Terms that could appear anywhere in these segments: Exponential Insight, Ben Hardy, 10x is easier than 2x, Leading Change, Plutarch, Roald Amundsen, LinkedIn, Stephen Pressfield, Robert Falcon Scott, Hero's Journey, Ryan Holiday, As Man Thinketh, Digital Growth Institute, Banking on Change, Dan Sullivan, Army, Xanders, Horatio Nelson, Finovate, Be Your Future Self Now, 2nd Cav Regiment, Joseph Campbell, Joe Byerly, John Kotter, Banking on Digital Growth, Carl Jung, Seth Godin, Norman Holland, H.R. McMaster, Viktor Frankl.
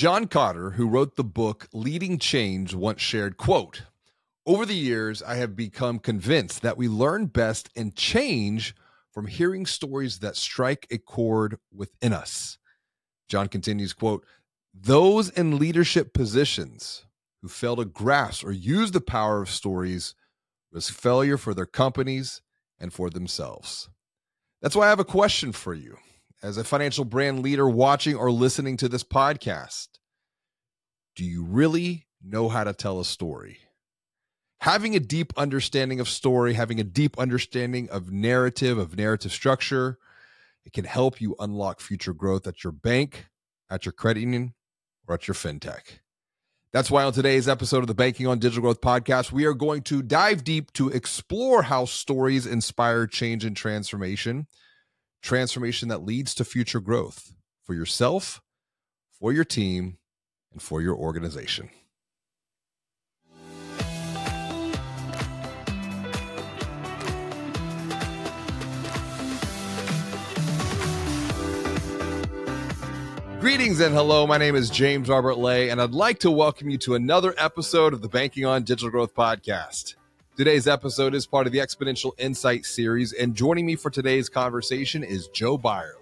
John Kotter, who wrote the book Leading Change, once shared, quote, "Over the years, I have become convinced that we learn best and change from hearing stories that strike a chord within us." John continues, quote, "Those in leadership positions who fail to grasp or use the power of stories risk failure for their companies and for themselves." That's why I have a question for you as a financial brand leader watching or listening to this podcast. Do you really know how to tell a story? Having a deep understanding of story, having a deep understanding of narrative structure, it can help you unlock future growth at your bank, at your credit union, or at your fintech. That's why on today's episode of the Banking on Digital Growth podcast, we are going to dive deep to explore how stories inspire change and transformation that leads to future growth for yourself, for your team, and for your organization. Greetings and hello, my name is James Robert Lay, and I'd like to welcome you to another episode of the Banking on Digital Growth podcast. Today's episode is part of the Exponential Insight series, and joining me for today's conversation is Joe Byerly.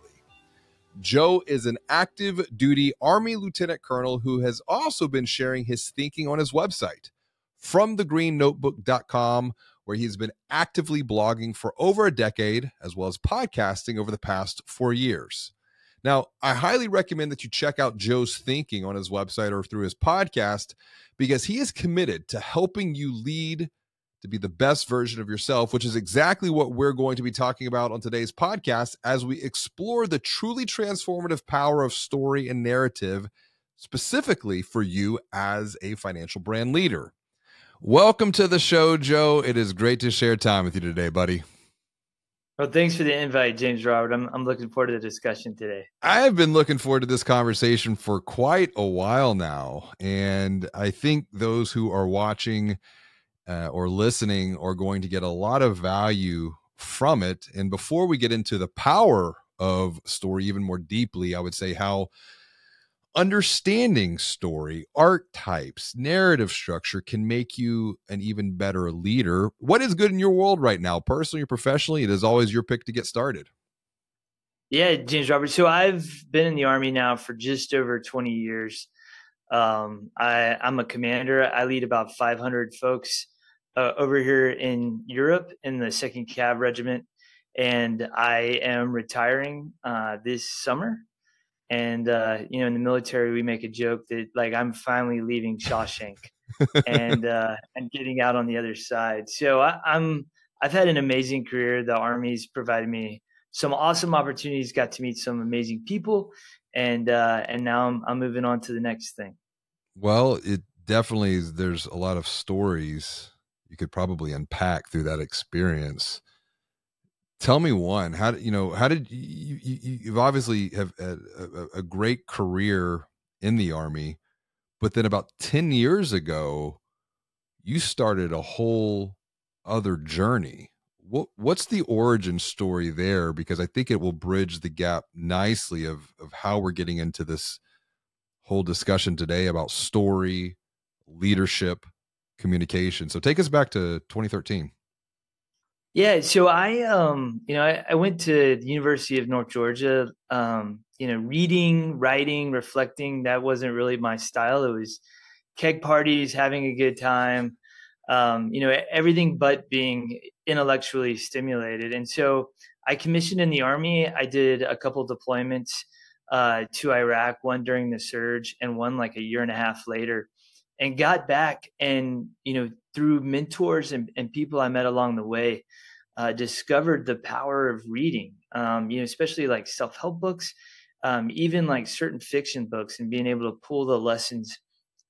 Joe is an active duty Army Lieutenant Colonel who has also been sharing his thinking on his website, fromthegreennotebook.com, where he's been actively blogging for over a decade, as well as podcasting over the past 4 years. Now, I highly recommend that you check out Joe's thinking on his website or through his podcast, because he is committed to helping you lead to be the best version of yourself, which is exactly what we're going to be talking about on today's podcast as we explore the truly transformative power of story and narrative, specifically for you as a financial brand leader. Welcome to the show, Joe. It is great to share time with you today, buddy. Well, thanks for the invite, James Robert. I'm looking forward to the discussion today. I have been looking forward to this conversation for quite a while now, and I think those who are watching or listening are going to get a lot of value from it. And before we get into the power of story even more deeply, I would say how understanding story, archetypes, narrative structure can make you an even better leader. What is good in your world right now, personally or professionally? It is always your pick to get started. Yeah, James Robert. So I've been in the Army now for just over 20 years. I'm a commander. I lead about 500 folks over here in Europe in the 2nd Cav Regiment, and I am retiring this summer. And, you know, in the military, we make a joke that, like, I'm finally leaving Shawshank and getting out on the other side. So I've had an amazing career. The Army's provided me some awesome opportunities, got to meet some amazing people. And now I'm moving on to the next thing. Well, it definitely is. There's a lot of stories you could probably unpack through that experience. Tell me one. How did you obviously have a great career in the Army, but then about 10 years ago, you started a whole other journey. What's the origin story there? Because I think it will bridge the gap nicely of how we're getting into this whole discussion today about story, leadership, communication. So take us back to 2013. Yeah. So I went to the University of North Georgia, reading, writing, reflecting. That wasn't really my style. It was keg parties, having a good time, everything but being intellectually stimulated. And so I commissioned in the Army. I did a couple deployments to Iraq, one during the surge and one like a year and a half later, and got back and, through mentors and people I met along the way, discovered the power of reading, especially like self-help books, even like certain fiction books, and being able to pull the lessons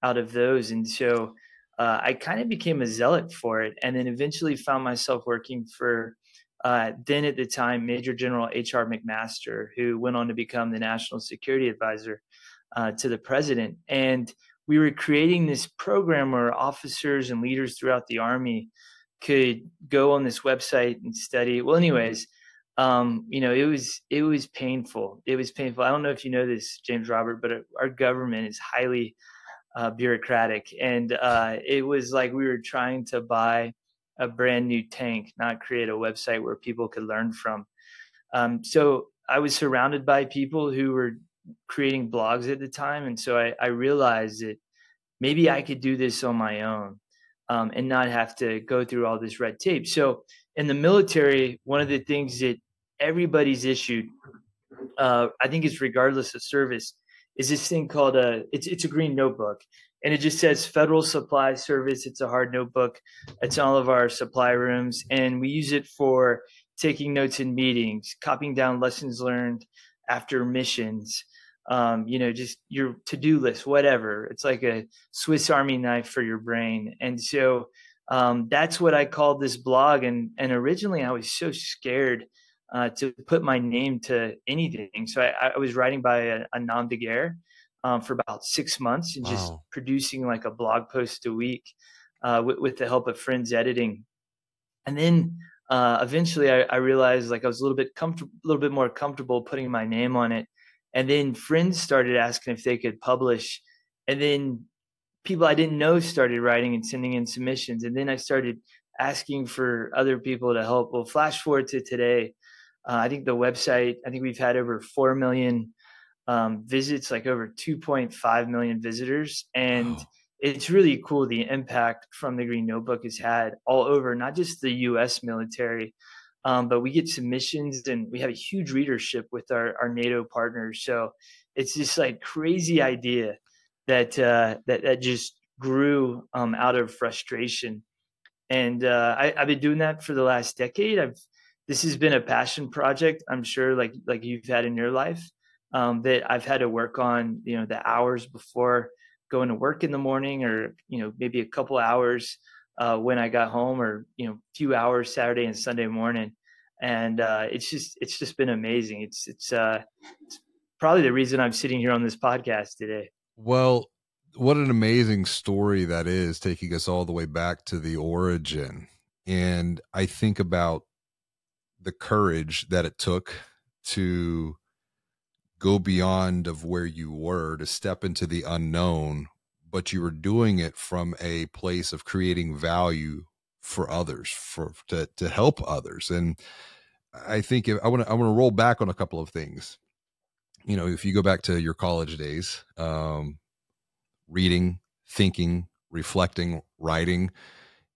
out of those. And so I kind of became a zealot for it, and then eventually found myself working for then at the time, Major General H.R. McMaster, who went on to become the National Security Advisor to the President. And we were creating this program where officers and leaders throughout the Army could go on this website and study. Well, anyways, it was painful. It was painful. I don't know if you know this, James Robert, but our government is highly bureaucratic. And it was like we were trying to buy a brand new tank, not create a website where people could learn from. So I was surrounded by people who were creating blogs at the time. And so I realized that maybe I could do this on my own and not have to go through all this red tape. So in the military, one of the things that everybody's issued, I think it's regardless of service, is this thing called it's a green notebook. And it just says Federal Supply Service. It's a hard notebook. It's in all of our supply rooms. And we use it for taking notes in meetings, copying down lessons learned after missions, just your to-do list, whatever. It's like a Swiss Army knife for your brain. And so that's what I called this blog. And originally I was so scared to put my name to anything. So I was writing by a nom de guerre for about 6 months and just producing like a blog post a week with the help of friends editing. And then eventually I realized like I was a little bit more comfortable putting my name on it. And then friends started asking if they could publish. And then people I didn't know started writing and sending in submissions. And then I started asking for other people to help. Well, flash forward to today. I think the website, we've had over 4 million visits, like over 2.5 million visitors. And it's really cool the impact From the Green Notebook has had all over, not just the U.S. military, but we get submissions and we have a huge readership with our NATO partners. So it's just like crazy idea that just grew out of frustration. And I've been doing that for the last decade. This has been a passion project, I'm sure, like you've had in your life, that I've had to work on, the hours before going to work in the morning, or, maybe a couple hours when I got home, or, few hours Saturday and Sunday morning. And it's just been amazing. It's probably the reason I'm sitting here on this podcast today. Well, what an amazing story that is, taking us all the way back to the origin. And I think about the courage that it took to go beyond of where you were, to step into the unknown, but you were doing it from a place of creating value for others, to help others. And I think I want to roll back on a couple of things. If you go back to your college days, reading, thinking, reflecting, writing,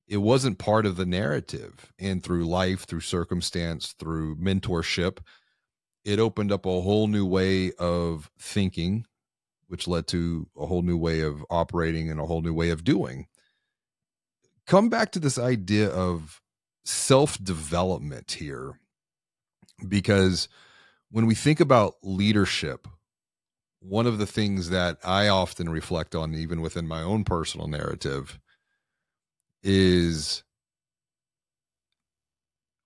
it wasn't part of the narrative. And through life, through circumstance, through mentorship, it opened up a whole new way of thinking, which led to a whole new way of operating and a whole new way of doing. Come back to this idea of self-development here, because when we think about leadership, one of the things that I often reflect on, even within my own personal narrative, is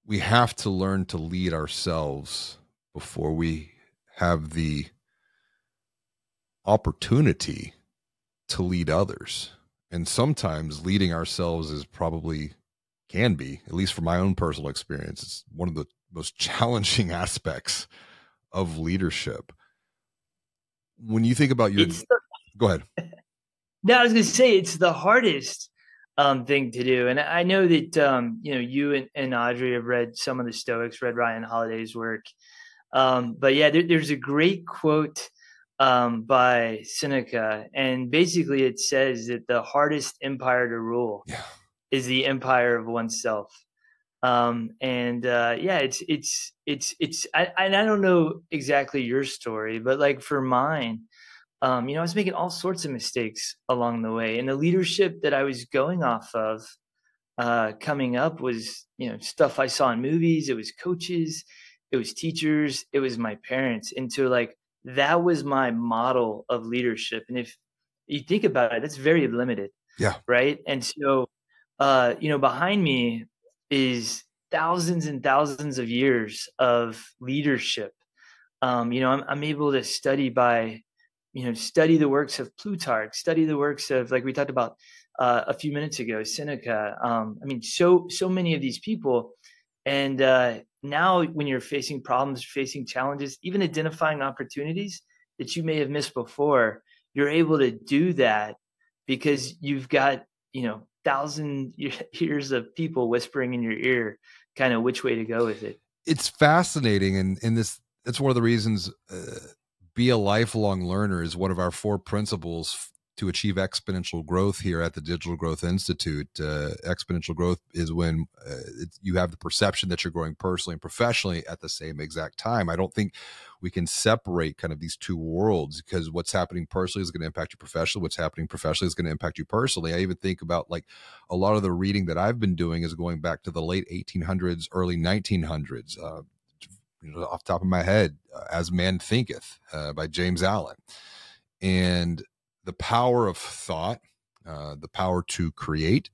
we have to learn to lead ourselves before we have the opportunity to lead others. And sometimes leading ourselves can be, at least from my own personal experience, it's one of the most challenging aspects of leadership. When you think about go ahead. No, I was going to say it's the hardest thing to do. And I know that, you and Audrey have read some of the Stoics, read Ryan Holiday's work. But yeah, there's a great quote by Seneca. And basically it says that the hardest empire to rule is the empire of oneself. I don't know exactly your story, but like for mine, I was making all sorts of mistakes along the way, and the leadership that I was going off of, coming up was, stuff I saw in movies. It was coaches, it was teachers, it was my parents. And so like, that was my model of leadership. And if you think about it, that's very limited. Yeah. Right. And so, behind me is thousands and thousands of years of leadership. I'm able to study by, study the works of Plutarch, study the works of, like we talked about a few minutes ago, Seneca. So many of these people. And now when you're facing problems, facing challenges, even identifying opportunities that you may have missed before, you're able to do that because you've got, you know, 1,000 years of people whispering in your ear kind of which way to go with it. It's fascinating. And this, that's one of the reasons be a lifelong learner is one of our four principles to achieve exponential growth here at the Digital Growth Institute. Exponential growth is when you have the perception that you're growing personally and professionally at the same exact time. I don't think we can separate kind of these two worlds, because what's happening personally is going to impact you professionally. What's happening professionally is going to impact you personally. I even think about like a lot of the reading that I've been doing is going back to the late 1800s, early 1900s. You know, off the top of my head, As Man Thinketh by James Allen. And the power of thought, the power to create,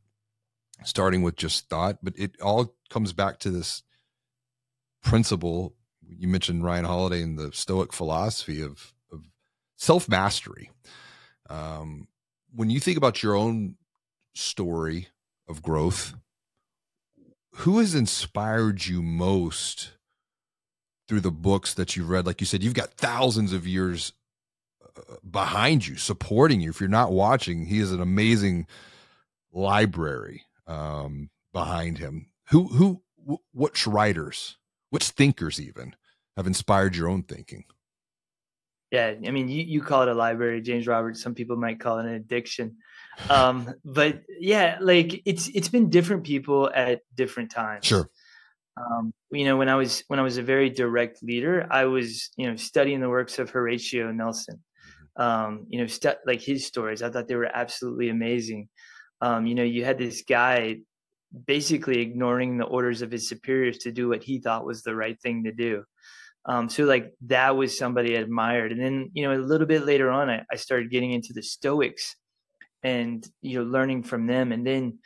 starting with just thought, but it all comes back to this principle. You mentioned Ryan Holiday and the Stoic philosophy of self-mastery. When you think about your own story of growth, who has inspired you most through the books that you've read? Like you said, you've got thousands of years behind you, supporting you. If you're not watching, he is an amazing library behind him. Which writers, which thinkers even have inspired your own thinking? Yeah. I mean, you call it a library, James Roberts. Some people might call it an addiction. But yeah, like it's been different people at different times. Sure. You know, when I was a very direct leader, I was, you know, studying the works of Horatio Nelson, you know, like his stories. I thought they were absolutely amazing. You know, you had this guy basically ignoring the orders of his superiors to do what he thought was the right thing to do. So like that was somebody I admired. And then, you know, a little bit later on, I started getting into the Stoics and, you know, learning from them. And then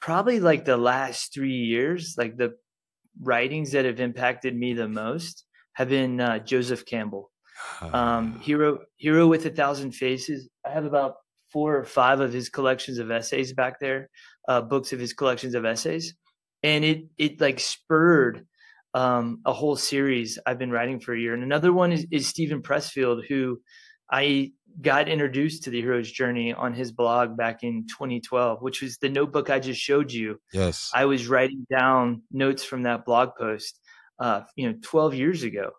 probably like the last 3 years, like the writings that have impacted me the most have been Joseph Campbell. Hero with a Thousand Faces. I have about 4 or 5 of his collections of essays back there, books of his collections of essays. And it like spurred a whole series I've been writing for a year. And another one is Stephen Pressfield, who I got introduced to the hero's journey on his blog back in 2012, which was the notebook I just showed you. Yes. I was writing down notes from that blog post, 12 years ago.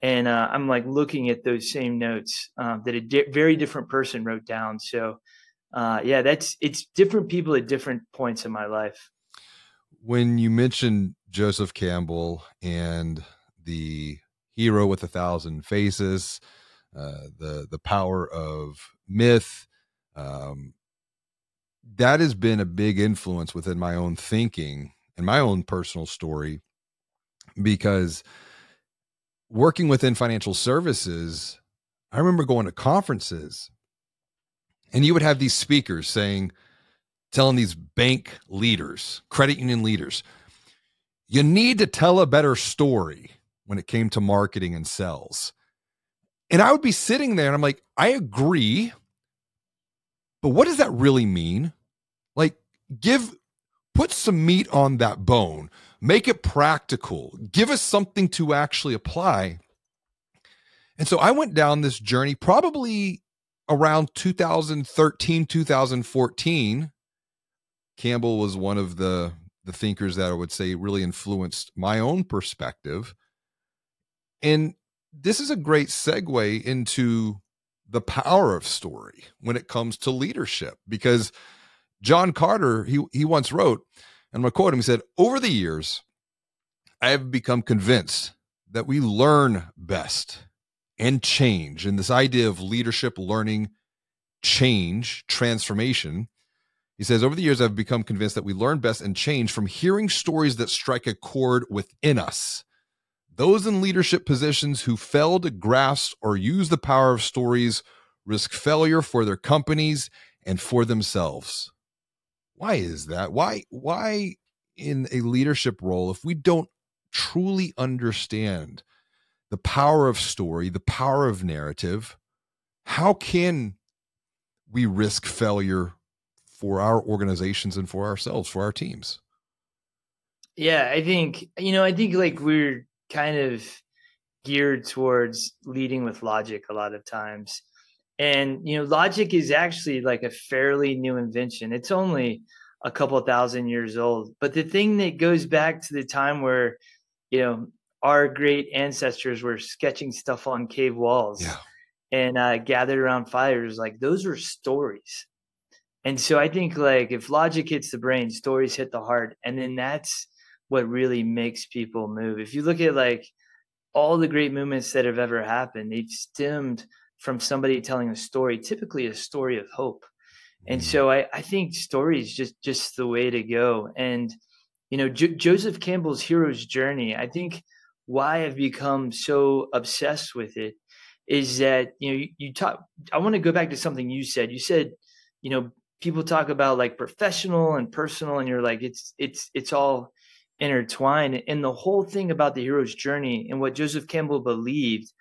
And I'm like looking at those same notes that a very different person wrote down. So yeah, it's different people at different points in my life. When you mentioned Joseph Campbell and the Hero with a Thousand Faces, the power of myth, that has been a big influence within my own thinking and my own personal story, because working within financial services, I remember going to conferences and you would have these speakers telling these bank leaders, credit union leaders, you need to tell a better story when it came to marketing and sales. And I would be sitting there and I'm like, I agree, but what does that really mean? Like put some meat on that bone, make it practical, give us something to actually apply. And so I went down this journey probably around 2013, 2014. Campbell was one of the thinkers that I would say really influenced my own perspective. And this is a great segue into the power of story when it comes to leadership, because John Kotter, he once wrote, and I'm going to quote him, he said, "Over the years, I have become convinced that we learn best and change." And this idea of leadership, learning, change, transformation, he says, "Over the years, I've become convinced that we learn best and change from hearing stories that strike a chord within us. Those in leadership positions who fail to grasp or use the power of stories risk failure for their companies and for themselves." Why is that? Why in a leadership role, if we don't truly understand the power of story, the power of narrative, how can we risk failure for our organizations and for ourselves, for our teams? Yeah, I think like we're kind of geared towards leading with logic a lot of times. And, you know, logic is actually like a fairly new invention. It's only a couple thousand years old. But the thing that goes back to the time where, you know, our great ancestors were sketching stuff on cave walls and gathered around fires, like those were stories. And so I think like if logic hits the brain, stories hit the heart. And then that's what really makes people move. If you look at like all the great movements that have ever happened, they've stemmed from somebody telling a story, typically a story of hope. And so I think stories just the way to go. And, you know, Joseph Campbell's hero's journey, I think why I've become so obsessed with it is that, you know, you talk, I want to go back to something you said. You said, you know, people talk about like professional and personal, and you're like, it's all intertwined. And the whole thing about the hero's journey and what Joseph Campbell believed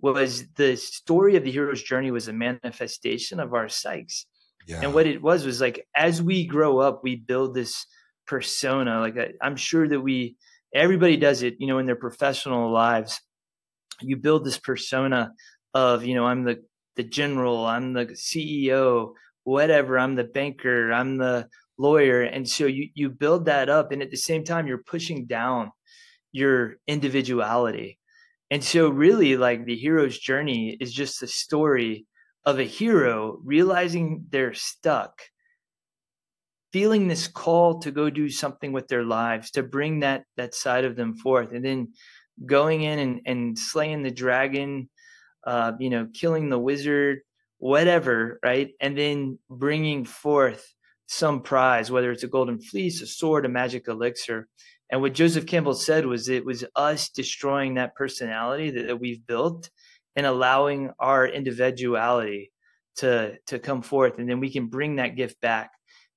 was the story of the hero's journey was a manifestation of our psyches. Yeah. And what it was like, as we grow up, we build this persona. Like I'm sure that everybody does it, you know, in their professional lives, you build this persona of, you know, I'm the general, I'm the CEO, whatever, I'm the banker, I'm the lawyer. And so you build that up. And at the same time, you're pushing down your individuality. And so really like the hero's journey is just the story of a hero realizing they're stuck, feeling this call to go do something with their lives, to bring that side of them forth, and then going in and slaying the dragon, you know, killing the wizard, whatever, right? And then bringing forth some prize, whether it's a golden fleece, a sword, a magic elixir. And what Joseph Campbell said was it was us destroying that personality that we've built and allowing our individuality to come forth. And then we can bring that gift back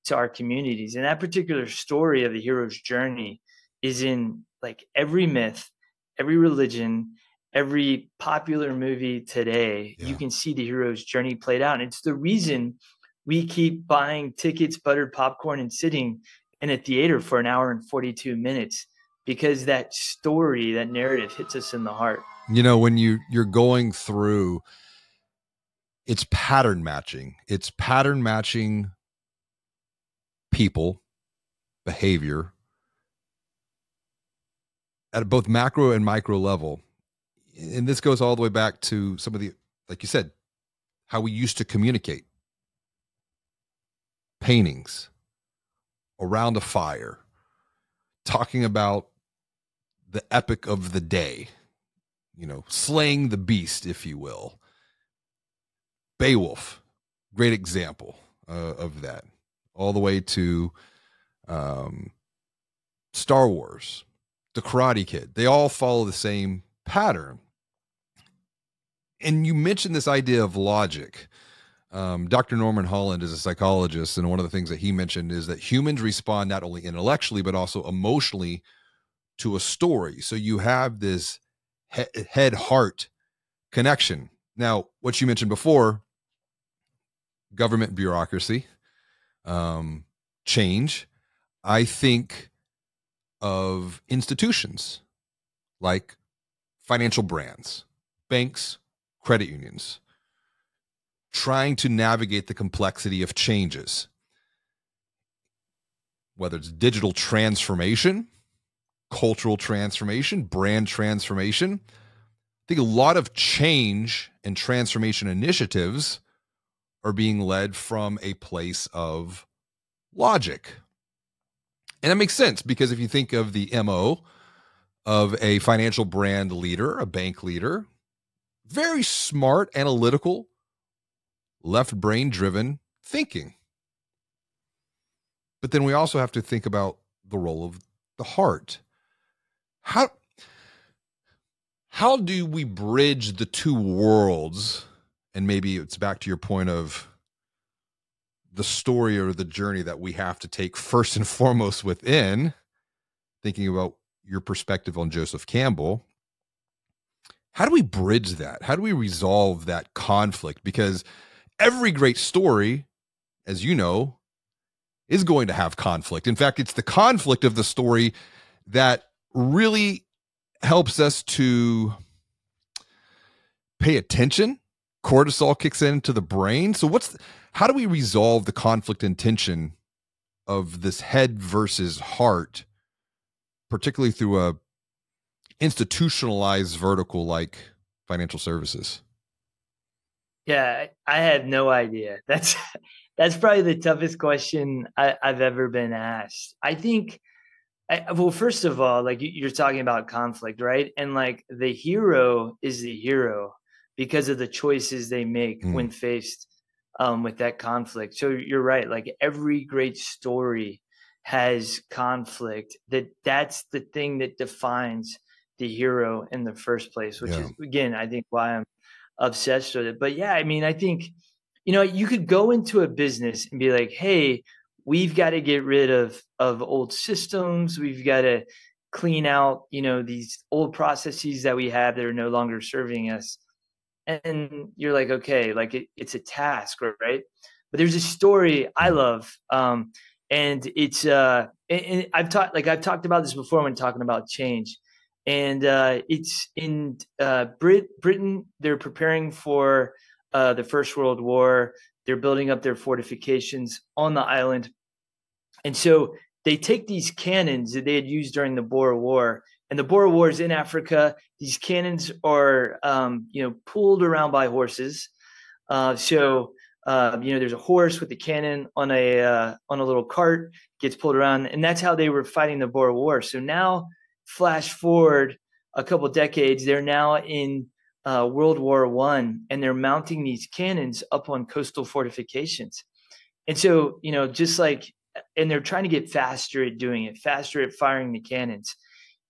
to our communities. And that particular story of the hero's journey is in like every myth, every religion, every popular movie today. Yeah. You can see the hero's journey played out. And it's the reason we keep buying tickets, buttered popcorn, and sitting in a theater for an hour and 42 minutes, because that story, that narrative hits us in the heart. You know, when you're going through, it's pattern matching. It's pattern matching people, behavior at both macro and micro level. And this goes all the way back to some of the, like you said, how we used to communicate. Paintings around a fire, talking about the epic of the day, you know, slaying the beast, if you will. Beowulf, great example of that, all the way to Star Wars, The Karate Kid. They all follow the same pattern. And you mentioned this idea of logic. Dr. Norman Holland is a psychologist, and one of the things that he mentioned is that humans respond not only intellectually, but also emotionally to a story. So you have this head-heart connection. Now, what you mentioned before, government bureaucracy, change, I think of institutions like financial brands, banks, credit unions, trying to navigate the complexity of changes, whether it's digital transformation, cultural transformation, brand transformation. I think a lot of change and transformation initiatives are being led from a place of logic. And that makes sense, because if you think of the MO of a financial brand leader, a bank leader, very smart, analytical, left brain driven thinking. But then we also have to think about the role of the heart. How do we bridge the two worlds? And maybe it's back to your point of the story or the journey that we have to take first and foremost within, thinking about your perspective on Joseph Campbell. How do we bridge that? How do we resolve that conflict? Because every great story, as you know, is going to have conflict. In fact, it's the conflict of the story that really helps us to pay attention. Cortisol kicks into the brain. So how do we resolve the conflict and tension of this head versus heart, particularly through a institutionalized vertical like financial services? Yeah, I had no idea. That's probably the toughest question I've ever been asked. I think, well, first of all, like you're talking about conflict, right? And like the hero is the hero because of the choices they make when faced with that conflict. So you're right. Like every great story has conflict. That's the thing that defines the hero in the first place, which is, again, I think why I'm obsessed with it. But yeah, I mean, I think, you know, you could go into a business and be like, hey, we've got to get rid of old systems. We've got to clean out, you know, these old processes that we have that are no longer serving us. And you're like, okay, like it's a task, right? But there's a story I love. And it's, and I've talked about this before when talking about change. And it's in Britain, they're preparing for the First World War. They're building up their fortifications on the island. And so they take these cannons that they had used during the Boer War. And the Boer War is in Africa. These cannons are, pulled around by horses. There's a horse with a cannon on a little cart, gets pulled around. And that's how they were fighting the Boer War. So now, flash forward a couple decades, they're now in World War One, and they're mounting these cannons up on coastal fortifications. And so, you know, just like, and they're trying to get faster at doing it, faster at firing the cannons.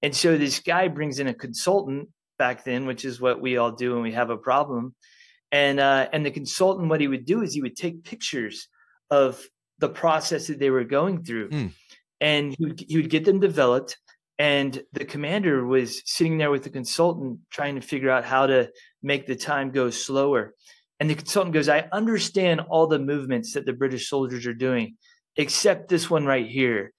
And so this guy brings in a consultant back then, which is what we all do when we have a problem. And the consultant, what he would do is he would take pictures of the process that they were going through, and he would get them developed. And the commander was sitting there with the consultant trying to figure out how to make the time go slower. And the consultant goes, I understand all the movements that the British soldiers are doing, except this one right here.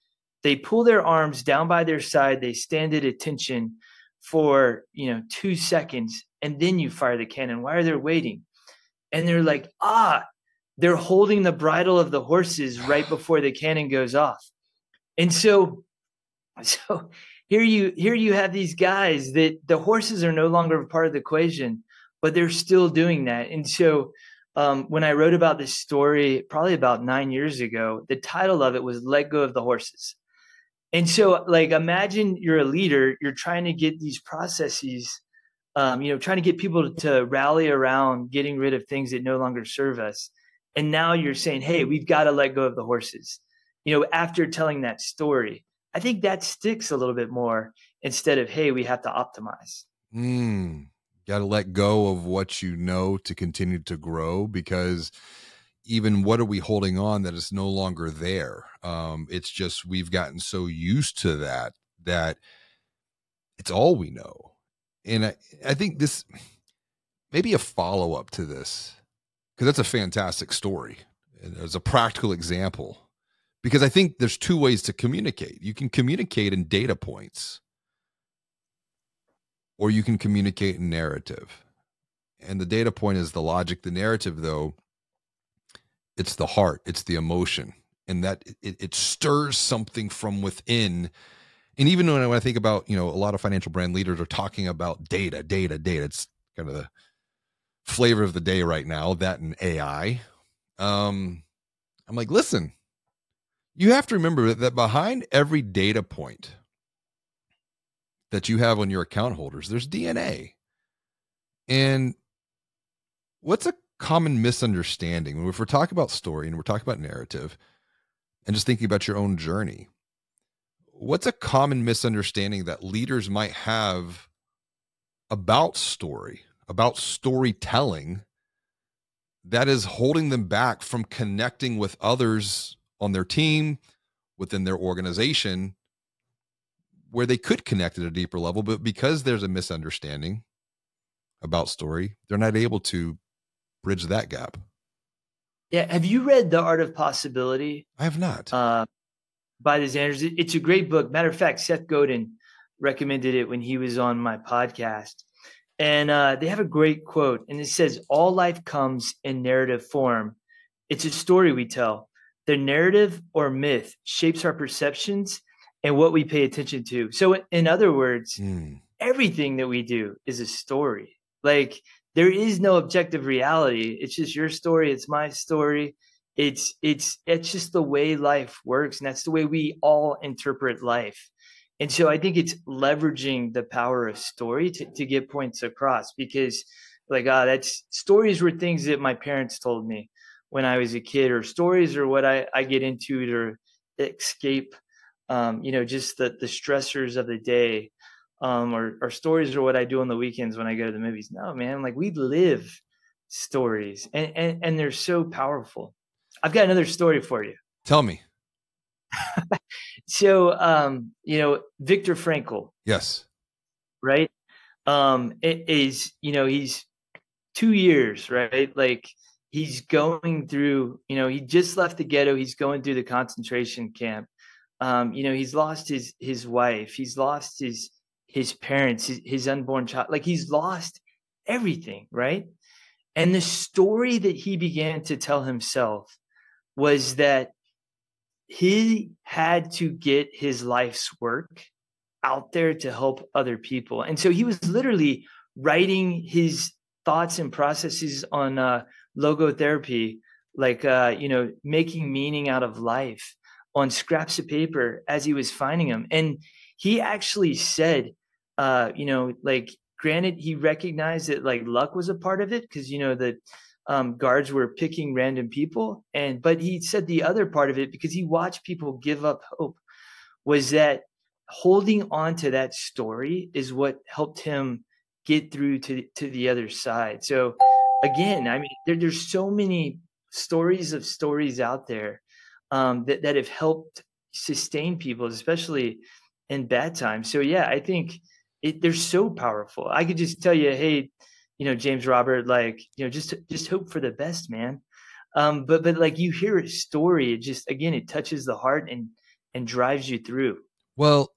They pull their arms down by their side. They stand at attention for, 2 seconds, and then you fire the cannon. Why are they waiting? And they're like, they're holding the bridle of the horses right before the cannon goes off. And so here you have these guys that the horses are no longer a part of the equation, but they're still doing that. And so when I wrote about this story, probably about 9 years ago, the title of it was Let Go of the Horses. And so like, imagine you're a leader, you're trying to get these processes, trying to get people to rally around getting rid of things that no longer serve us. And now you're saying, hey, we've got to let go of the horses, after telling that story. I think that sticks a little bit more instead of, hey, we have to optimize. Got to let go of what you know to continue to grow, because even what are we holding on that is no longer there? It's just we've gotten so used to that it's all we know. And I think this may be a follow-up to this, because that's a fantastic story. And as a practical example, because I think there's two ways to communicate. You can communicate in data points, or you can communicate in narrative. And the data point is the logic. The narrative, though, it's the heart, it's the emotion, and that it stirs something from within. And even when I think about, a lot of financial brand leaders are talking about data. It's kind of the flavor of the day right now, that and AI. I'm like, listen. You have to remember that behind every data point that you have on your account holders, there's DNA. And what's a common misunderstanding? If we're talking about story and we're talking about narrative and just thinking about your own journey, what's a common misunderstanding that leaders might have about story, about storytelling, that is holding them back from connecting with others on their team, within their organization, where they could connect at a deeper level, but because there's a misunderstanding about story, they're not able to bridge that gap? Yeah. Have you read The Art of Possibility? I have not. By the Xanders. It's a great book. Matter of fact, Seth Godin recommended it when he was on my podcast. And they have a great quote, and it says, "All life comes in narrative form. It's a story we tell. The narrative or myth shapes our perceptions and what we pay attention to." So in other words, everything that we do is a story. Like, there is no objective reality. It's just your story. It's my story. It's just the way life works. And that's the way we all interpret life. And so I think it's leveraging the power of story to get points across, because like, that's stories were things that my parents told me when I was a kid, or stories are what I get into to escape, just the stressors of the day, or stories are what I do on the weekends when I go to the movies. No, man, like, we live stories and they're so powerful. I've got another story for you. Tell me. So, Viktor Frankl. Yes. Right. It is, he's 2 years, right? Like, he's going through, he just left the ghetto. He's going through the concentration camp. He's lost his wife. He's lost his parents, his unborn child. Like, he's lost everything. Right. And the story that he began to tell himself was that he had to get his life's work out there to help other people. And so he was literally writing his thoughts and processes on logotherapy, like, making meaning out of life on scraps of paper as he was finding them. And he actually said, granted, he recognized that like luck was a part of it, because, the guards were picking random people. But he said the other part of it, because he watched people give up hope, was that holding on to that story is what helped him get through to the other side. So again, I mean, there's so many stories out there that have helped sustain people, especially in bad times. So yeah, I think they're so powerful. I could just tell you, hey, James Robert, like, just hope for the best, man. But like, you hear a story, it just, again, it touches the heart and drives you through. Well,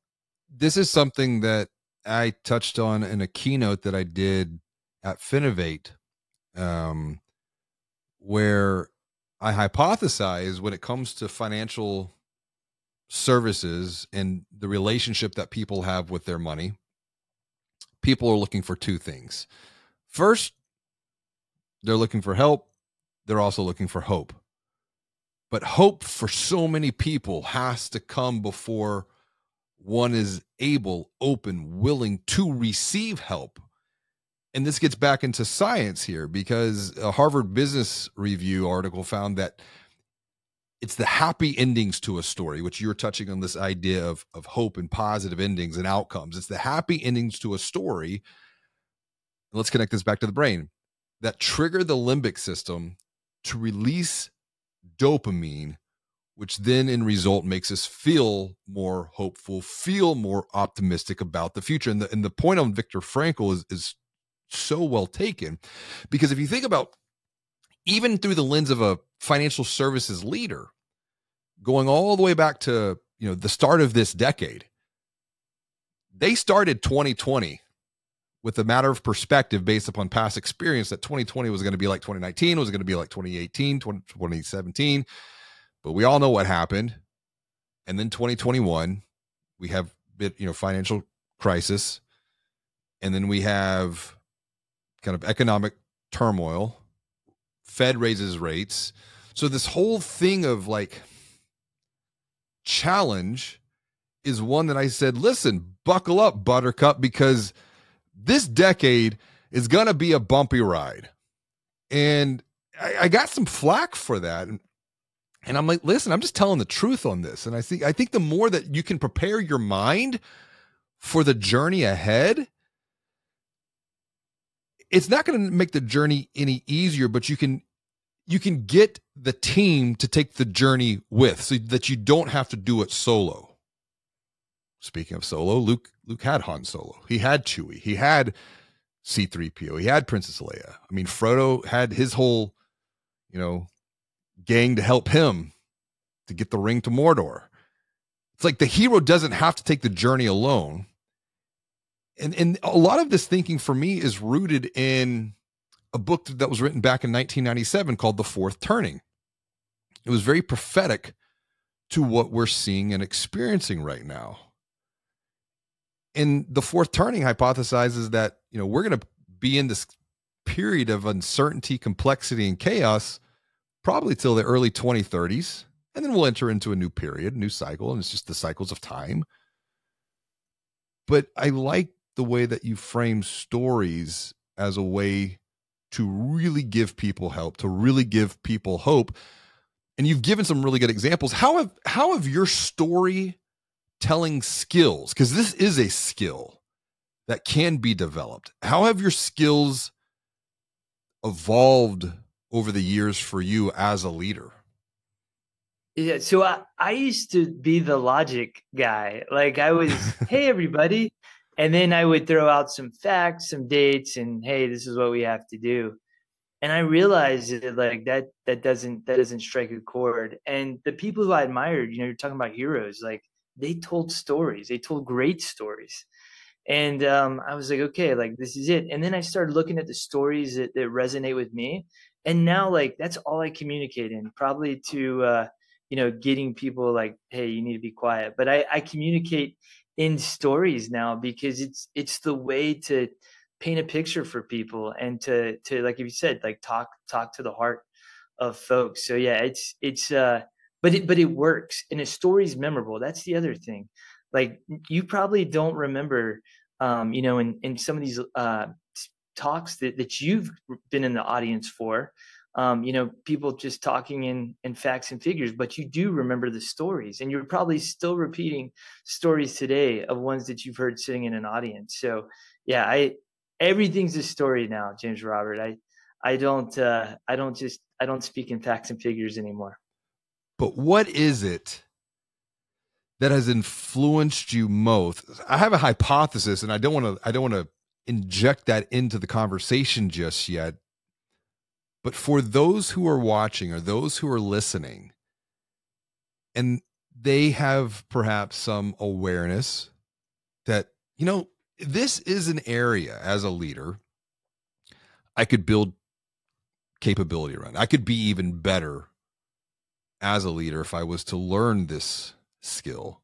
this is something that I touched on in a keynote that I did at Finovate, where I hypothesize when it comes to financial services and the relationship that people have with their money. People are looking for two things. First, they're looking for help. They're also looking for hope. But hope for so many people has to come before one is able, open, willing to receive help. And this gets back into science here, because a Harvard Business Review article found that it's the happy endings to a story, which you're touching on this idea of hope and positive endings and outcomes. It's the happy endings to a story. Let's connect this back to the brain, that trigger the limbic system to release dopamine, which then in result makes us feel more hopeful, feel more optimistic about the future. And the point on Viktor Frankl is so well taken, because if you think about, even through the lens of a financial services leader, going all the way back to, the start of this decade, they started 2020 with a matter of perspective based upon past experience that 2020 was going to be like 2019, was going to be like 2018, 2017. But we all know what happened. And then 2021, we have financial crisis. And then we have kind of economic turmoil. Fed raises rates. So this whole thing of like challenge is one that I said, listen, buckle up, buttercup, because this decade is going to be a bumpy ride. And I got some flack for that. And I'm like, listen, I'm just telling the truth on this. And I think the more that you can prepare your mind for the journey ahead, it's not going to make the journey any easier, but you can get the team to take the journey with, so that you don't have to do it solo. Speaking of solo, Luke had Han Solo. He had Chewie. He had C-3PO. He had Princess Leia. I mean, Frodo had his whole, gang to help him to get the ring to Mordor. It's like the hero doesn't have to take the journey alone. And a lot of this thinking for me is rooted in a book that was written back in 1997 called The Fourth Turning. It was very prophetic to what we're seeing and experiencing right now. And the fourth turning hypothesizes that, you know, we're going to be in this period of uncertainty, complexity, and chaos probably till the early 2030s. And then we'll enter into a new period, new cycle, and it's just the cycles of time. But I like the way that you frame stories as a way to really give people help, to really give people hope. And you've given some really good examples. How have your storytelling skills, because this is a skill that can be developed, how have your skills evolved over the years for you as a leader? Yeah, so I used to be the logic guy. Like I was, hey, everybody. And then I would throw out some facts, some dates, and hey, this is what we have to do. And I realized that like that doesn't strike a chord. And the people who I admired, you know, you're talking about heroes, like they told stories, they told great stories. And I was like, okay, like this is it. And then I started looking at the stories that resonate with me. And now like that's all I communicate in, probably to you know, getting people like, hey, you need to be quiet. But I communicate in stories now because it's the way to paint a picture for people and to like you said, like talk to the heart of folks. So yeah, but it works, and a story's memorable. That's the other thing. Like you probably don't remember, you know, in some of these talks that you've been in the audience for. You know, people just talking in facts and figures, but you do remember the stories, and you're probably still repeating stories today of ones that you've heard sitting in an audience. So yeah, everything's a story now, James Robert. I don't speak in facts and figures anymore. But what is it that has influenced you most? I have a hypothesis, and I don't want to inject that into the conversation just yet. But for those who are watching or those who are listening, and they have perhaps some awareness that, you know, this is an area as a leader I could build capability around. I could be even better as a leader if I was to learn this skill.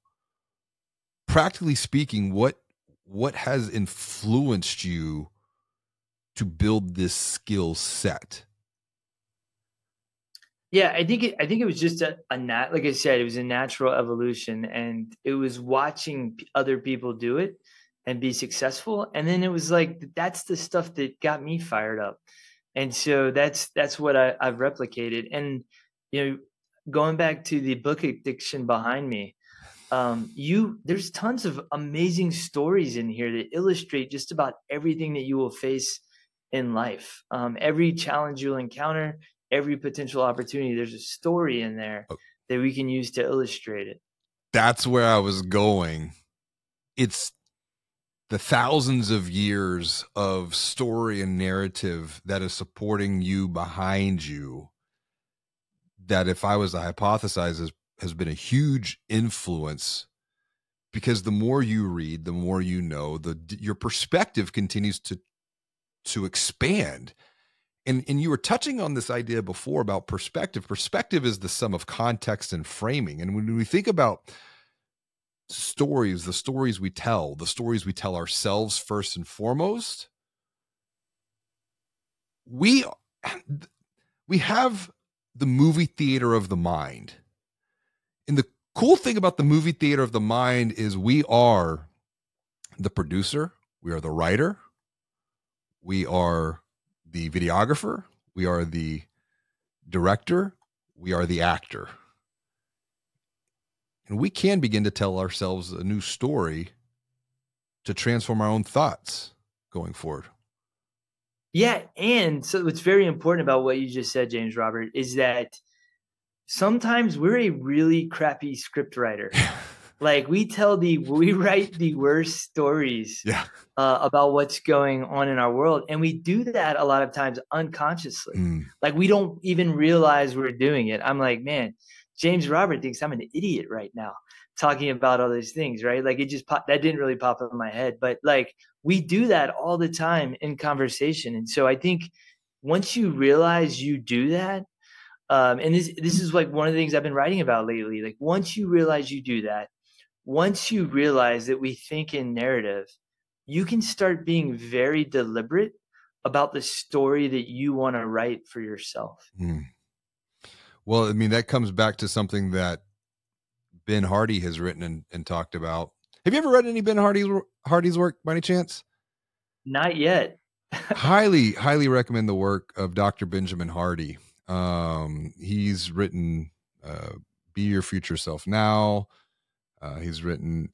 Practically speaking, what has influenced you to build this skill set? Yeah, I think it was just like I said, it was a natural evolution, and it was watching other people do it and be successful. And then it was like, that's the stuff that got me fired up. And so that's what I've replicated. And, you know, going back to the book addiction behind me, there's tons of amazing stories in here that illustrate just about everything that you will face in life. Every challenge you'll encounter, every potential opportunity, there's a story in there that we can use to illustrate it. That's where I was going. It's the thousands of years of story and narrative that is supporting you, behind you, that if I was to hypothesize has been a huge influence, because the more you read, the more you know, your perspective continues to expand. And you were touching on this idea before about perspective. Perspective is the sum of context and framing. And when we think about stories, the stories we tell, ourselves first and foremost, we have the movie theater of the mind. And the cool thing about the movie theater of the mind is we are the producer, we are the writer, we are the videographer, we are the director, we are the actor. And we can begin to tell ourselves a new story to transform our own thoughts going forward. Yeah. And so what's very important about what you just said, James Robert, is that sometimes we're a really crappy script writer. Like we write the worst stories about what's going on in our world. And we do that a lot of times unconsciously. Like we don't even realize we're doing it. I'm like, man, James Robert thinks I'm an idiot right now talking about all these things, right? Like it just popped, that didn't really pop up in my head, but like we do that all the time in conversation. And so I think once you realize you do that, and this is like one of the things I've been writing about lately, like once you realize you do that, once you realize that we think in narrative, you can start being very deliberate about the story that you want to write for yourself. Mm. Well, I mean, that comes back to something that Ben Hardy has written and talked about. Have you ever read any Ben Hardy's work by any chance? Not yet. Highly recommend the work of Dr. Benjamin Hardy. He's written Be Your Future Self Now. He's written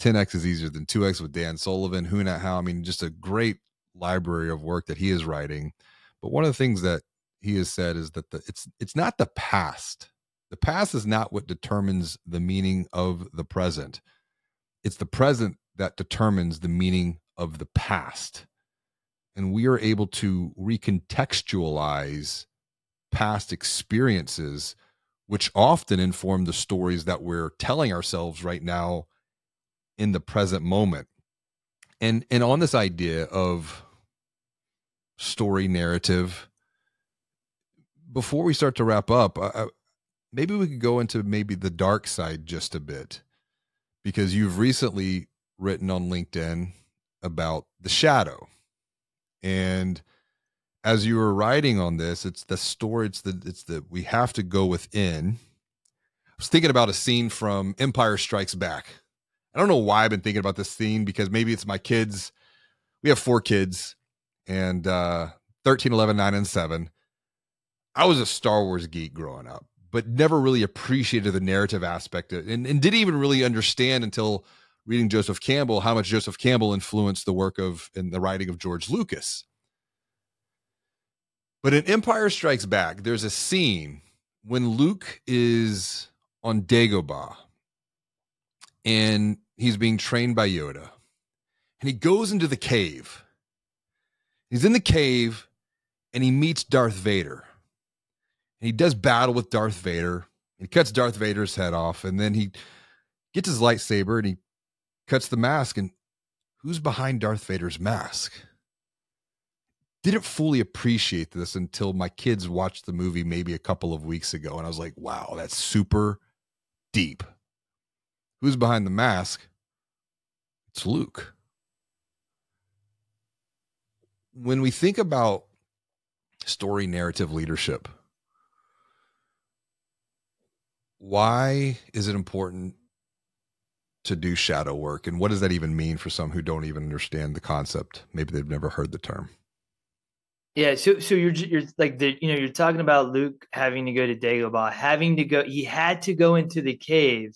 10x is easier than 2x with Dan Sullivan, Who Not How. I mean, just a great library of work that he is writing. But one of the things that he has said is that it's not the past. The past is not what determines the meaning of the present. It's the present that determines the meaning of the past. And we are able to recontextualize past experiences, which often inform the stories that we're telling ourselves right now in the present moment. And on this idea of story narrative, before we start to wrap up, maybe we could go into maybe the dark side just a bit, because you've recently written on LinkedIn about the shadow. And as you were writing on this, it's the we have to go within. I was thinking about a scene from Empire Strikes Back. I don't know why I've been thinking about this scene, because maybe it's my kids. We have 4 kids, and 13, 11, 9, and 7. I was a Star Wars geek growing up, but never really appreciated the narrative aspect of it, and didn't even really understand until reading Joseph Campbell, how much Joseph Campbell influenced the work of and the writing of George Lucas. But in Empire Strikes Back, there's a scene when Luke is on Dagobah and he's being trained by Yoda, and he goes into the cave. He's in the cave and he meets Darth Vader. And he does battle with Darth Vader. He cuts Darth Vader's head off, and then he gets his lightsaber and he cuts the mask. And who's behind Darth Vader's mask? Didn't fully appreciate this until my kids watched the movie maybe a couple of weeks ago. And I was like, wow, that's super deep. Who's behind the mask? It's Luke. When we think about story narrative leadership, why is it important to do shadow work? And what does that even mean for some who don't even understand the concept? Maybe they've never heard the term. Yeah. So you're like, you're talking about Luke having to go to Dagobah, he had to go into the cave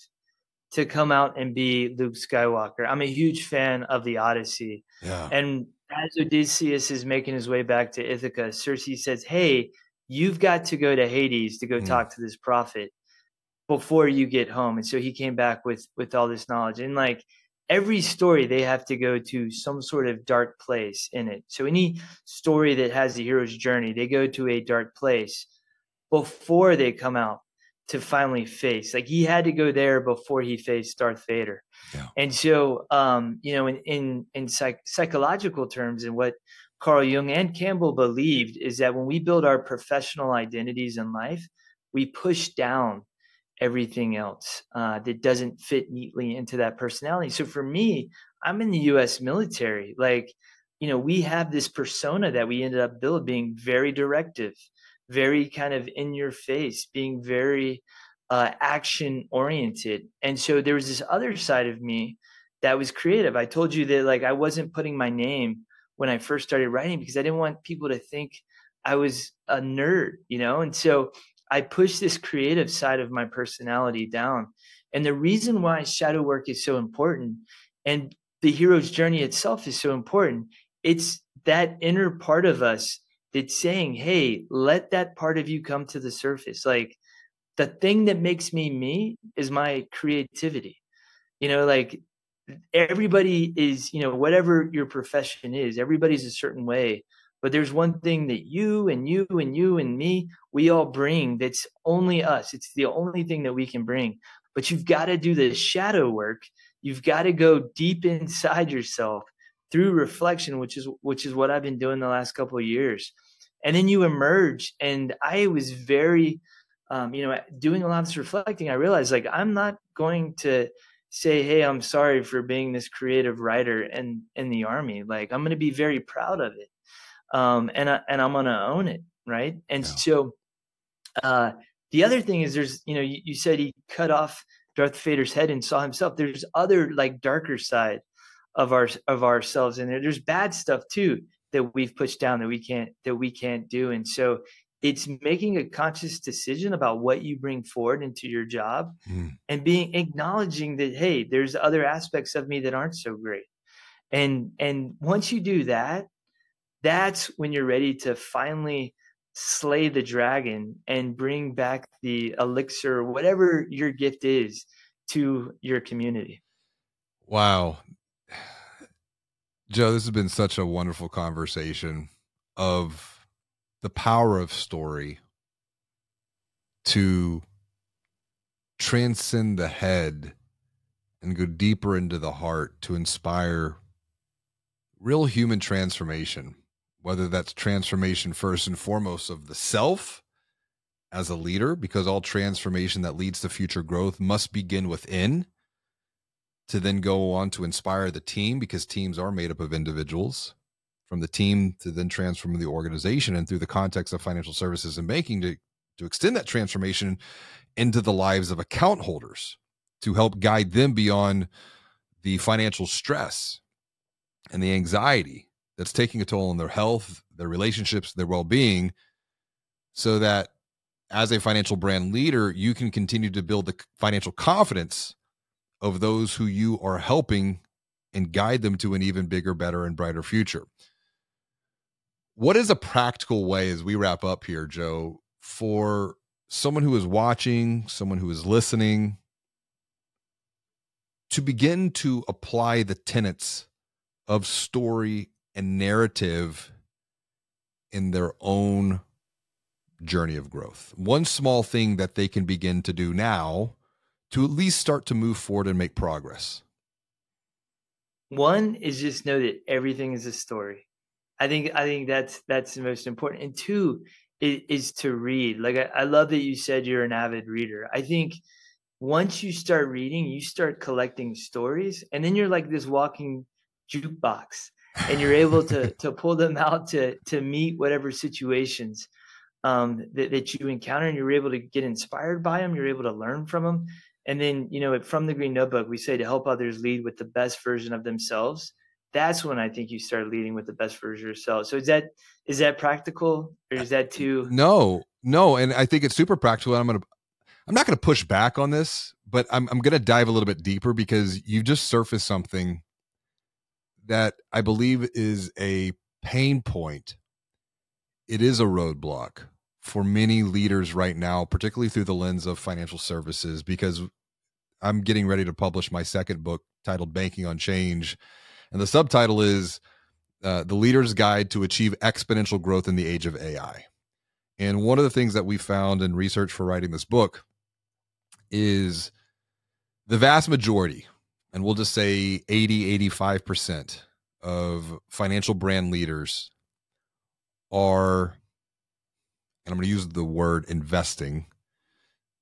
to come out and be Luke Skywalker. I'm a huge fan of the Odyssey. Yeah. And as Odysseus is making his way back to Ithaca, Circe says, hey, you've got to go to Hades to go talk to this prophet before you get home. And so he came back with all this knowledge. And like every story, they have to go to some sort of dark place in it. So any story that has the hero's journey, they go to a dark place before they come out to finally face. Like he had to go there before he faced Darth Vader. Yeah. And so, in psychological terms, and what Carl Jung and Campbell believed is that when we build our professional identities in life, we push down everything else that doesn't fit neatly into that personality. So for me, I'm in the US military. Like, we have this persona that we ended up building, being very directive, very kind of in your face, being very action oriented. And so there was this other side of me that was creative. I told you that like I wasn't putting my name when I first started writing because I didn't want people to think I was a nerd, and so I push this creative side of my personality down. And the reason why shadow work is so important and the hero's journey itself is so important, it's that inner part of us that's saying, hey, let that part of you come to the surface. Like the thing that makes me me is my creativity. Like everybody is, whatever your profession is, everybody's a certain way But there's one thing that you and you and you and me, we all bring that's only us. It's the only thing that we can bring. But you've got to do the shadow work. You've got to go deep inside yourself through reflection, which is what I've been doing the last couple of years. And then you emerge. And I was very, doing a lot of this reflecting, I realized, like, I'm not going to say, hey, I'm sorry for being this creative writer in the Army. Like, I'm going to be very proud of it. And I'm going to own it. Right. And so the other thing is there's, you said he cut off Darth Vader's head and saw himself. There's other, like, darker side of ourselves in there. There's bad stuff too that we've pushed down that we can't do. And so it's making a conscious decision about what you bring forward into your job and being acknowledging that, hey, there's other aspects of me that aren't so great. And once you do that, that's when you're ready to finally slay the dragon and bring back the elixir, whatever your gift is, to your community. Wow. Joe, this has been such a wonderful conversation of the power of story to transcend the head and go deeper into the heart to inspire real human transformation. Whether that's transformation first and foremost of the self as a leader, because all transformation that leads to future growth must begin within, to then go on to inspire the team, because teams are made up of individuals, from the team to then transform the organization, and through the context of financial services and banking to extend that transformation into the lives of account holders to help guide them beyond the financial stress and the anxiety that's taking a toll on their health, their relationships, their well-being, so that as a financial brand leader, you can continue to build the financial confidence of those who you are helping and guide them to an even bigger, better, and brighter future. What is a practical way, as we wrap up here, Joe, for someone who is watching, someone who is listening, to begin to apply the tenets of story and narrative in their own journey of growth? One small thing that they can begin to do now to at least start to move forward and make progress. One is just know that everything is a story. I think that's the most important. And two is to read. Like, I love that you said you're an avid reader. I think once you start reading, you start collecting stories, and then you're like this walking jukebox. And you're able to pull them out to meet whatever situations that you encounter, and you're able to get inspired by them. You're able to learn from them. And then, from the Green Notebook, we say to help others lead with the best version of themselves. That's when I think you start leading with the best version of yourself. So is that practical, or is that too? No. And I think it's super practical. I'm not going to push back on this, but I'm going to dive a little bit deeper, because you just surfaced something that I believe is a pain point. It is a roadblock for many leaders right now, particularly through the lens of financial services, because I'm getting ready to publish my second book titled Banking on Change. And the subtitle is The Leader's Guide to Achieve Exponential Growth in the Age of AI. And one of the things that we found in research for writing this book is the vast majority, and we'll just say 80, 85% of financial brand leaders are, and I'm going to use the word investing,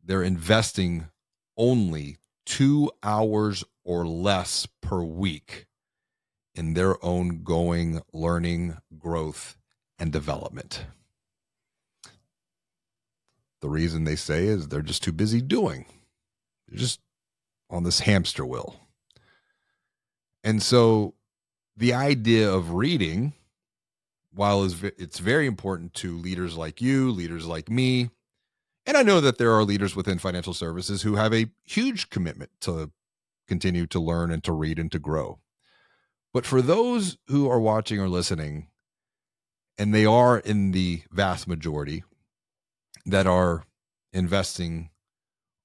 they're investing only 2 hours or less per week in their own going, learning, growth, and development. The reason they say is they're just too busy doing. They're just on this hamster wheel. And so the idea of reading, while it's very important to leaders like you, leaders like me, and I know that there are leaders within financial services who have a huge commitment to continue to learn and to read and to grow. But for those who are watching or listening, and they are in the vast majority that are investing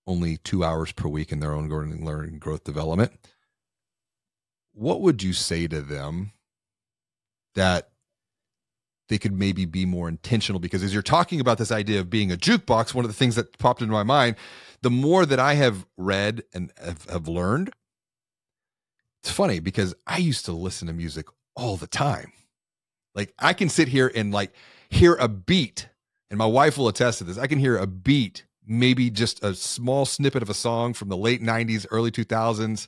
only 2 hours per week in their own learning, growth, development, what would you say to them that they could maybe be more intentional. Because as you're talking about this idea of being a jukebox, one of the things that popped into my mind, the more that I have read and have learned, it's funny because I used to listen to music all the time. Like I can sit here and like hear a beat, and my wife will attest to this. I can hear a beat, maybe just a small snippet of a song from the late 90s, early 2000s. And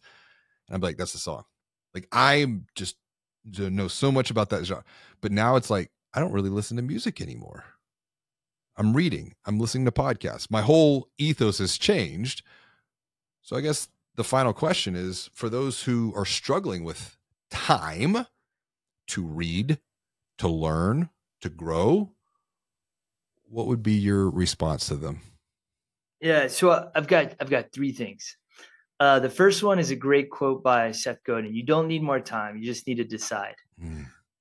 I'm like, that's the song. Like I just know so much about that genre. But now it's like, I don't really listen to music anymore. I'm reading, I'm listening to podcasts. My whole ethos has changed. So I guess the final question is for those who are struggling with time to read, to learn, to grow, what would be your response to them? Yeah, so I've got three things. The first one is a great quote by Seth Godin. You don't need more time. You just need to decide.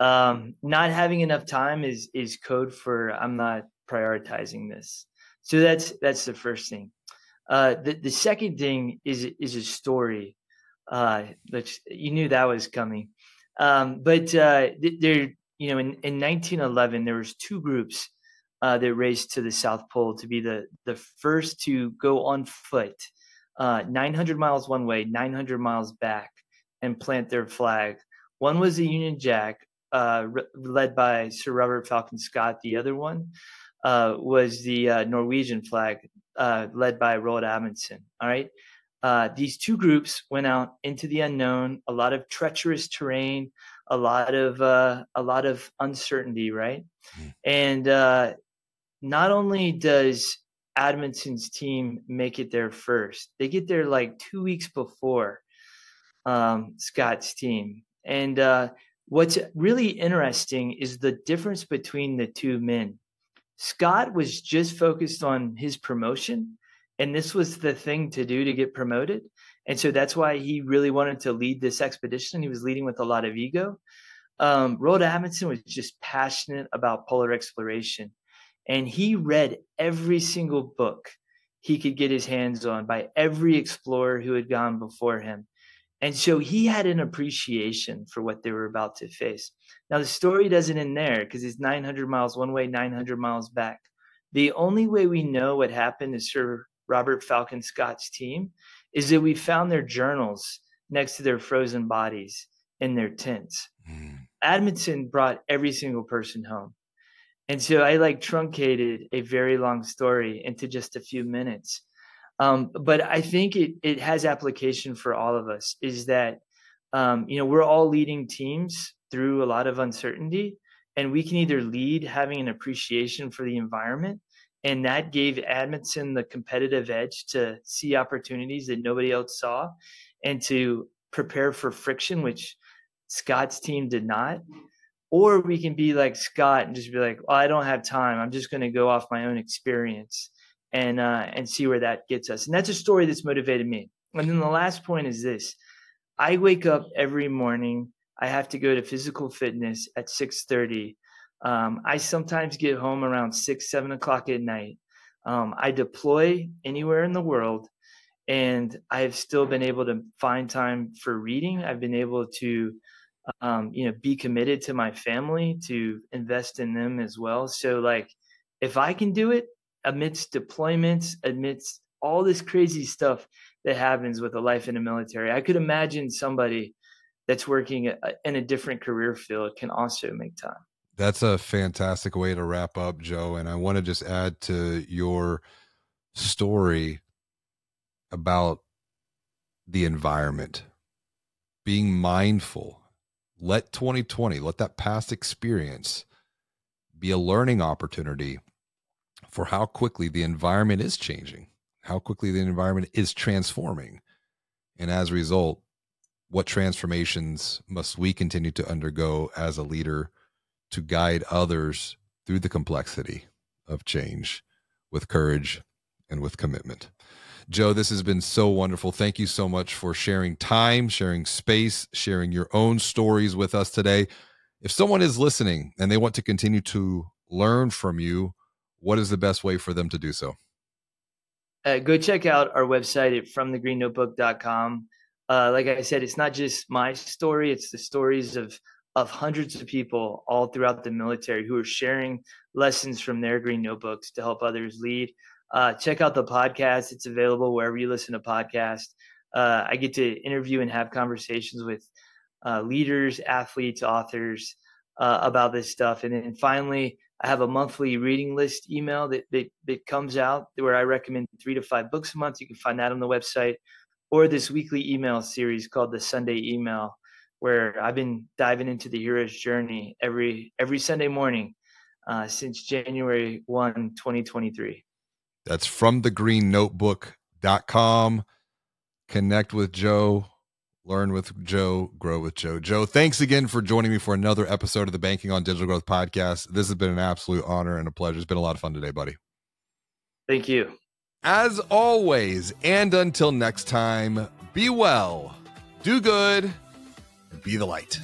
Mm. Not having enough time is code for I'm not prioritizing this. So that's the first thing. The second thing is a story, which you knew that was coming. There, you know, in 1911, there was two groups that raced to the South Pole to be the first to go on foot, 900 miles one way, 900 miles back, and plant their flag. One was the Union Jack, led by Sir Robert Falcon Scott. The other one was the Norwegian flag, led by Roald Amundsen. All right. These two groups went out into the unknown, a lot of treacherous terrain, a lot of uncertainty. Right. Mm-hmm. And not only does Amundsen's team make it there first, they get there like 2 weeks before Scott's team. And what's really interesting is the difference between the two men. Scott was just focused on his promotion, and this was the thing to do to get promoted. And so that's why he really wanted to lead this expedition. He was leading with a lot of ego. Roald Amundsen was just passionate about polar exploration, and he read every single book he could get his hands on by every explorer who had gone before him. And so he had an appreciation for what they were about to face. Now, the story doesn't end there because it's 900 miles one way, 900 miles back. The only way we know what happened to Sir Robert Falcon Scott's team is that we found their journals next to their frozen bodies in their tents. Mm. Amundsen brought every single person home. And so I truncated a very long story into just a few minutes. But I think it has application for all of us, is that, we're all leading teams through a lot of uncertainty, and we can either lead having an appreciation for the environment. And that gave Amundsen the competitive edge to see opportunities that nobody else saw and to prepare for friction, which Scott's team did not. Or we can be like Scott and just be like, I don't have time. I'm just going to go off my own experience and see where that gets us. And that's a story that's motivated me. And then the last point is this. I wake up every morning. I have to go to physical fitness at 6:30. I sometimes get home around 6, 7 o'clock at night. I deploy anywhere in the world, and I have still been able to find time for reading. I've been able to be committed to my family, to invest in them as well. So if I can do it amidst deployments, amidst all this crazy stuff that happens with a life in the military, I could imagine somebody that's working in a different career field can also make time. That's a fantastic way to wrap up, Joe. And I want to just add to your story about the environment, being mindful. Let 2020, let that past experience be a learning opportunity for how quickly the environment is changing, how quickly the environment is transforming. And as a result, what transformations must we continue to undergo as a leader to guide others through the complexity of change with courage and with commitment? Joe, this has been so wonderful. Thank you so much for sharing time, sharing space, sharing your own stories with us today. If someone is listening and they want to continue to learn from you, what is the best way for them to do so? Go check out our website at fromthegreennotebook.com. Like I said, it's not just my story. It's the stories of of hundreds of people all throughout the military who are sharing lessons from their green notebooks to help others lead. Check out the podcast. It's available wherever you listen to podcasts. I get to interview and have conversations with leaders, athletes, authors about this stuff. And then finally, I have a monthly reading list email that comes out where I recommend 3 to 5 books a month. You can find that on the website, or this weekly email series called the Sunday Email, where I've been diving into the hero's journey every Sunday morning since January 1, 2023. That's fromthegreennotebook.com. Connect with Joe, learn with Joe, grow with Joe. Joe, thanks again for joining me for another episode of the Banking on Digital Growth podcast. This has been an absolute honor and a pleasure. It's been a lot of fun today, buddy. Thank you. As always, and until next time, be well, do good, and be the light.